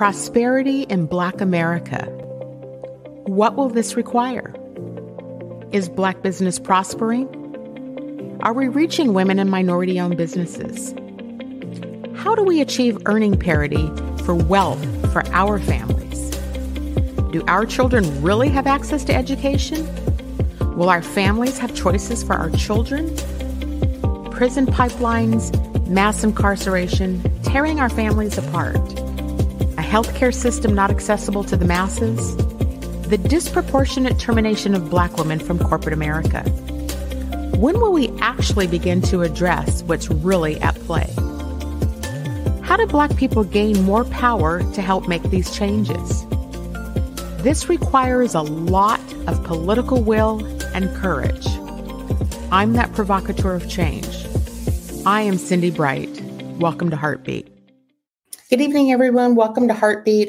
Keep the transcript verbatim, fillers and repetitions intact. Prosperity in Black America. What will this require? Is Black business prospering? Are we reaching women and minority-owned businesses? How do we achieve earning parity for wealth for our families? Do our children really have access to education? Will our families have choices for our children? Prison pipelines, mass incarceration, tearing our families apart. A healthcare system not accessible to the masses. The disproportionate termination of Black women from corporate America. When will we actually begin to address what's really at play? How do Black people gain more power to help make these changes? This requires a lot of political will and courage. I'm that provocateur of change. I am Cindi Bright. Welcome to Heartbeat. Good evening, everyone. Welcome to Heartbeat.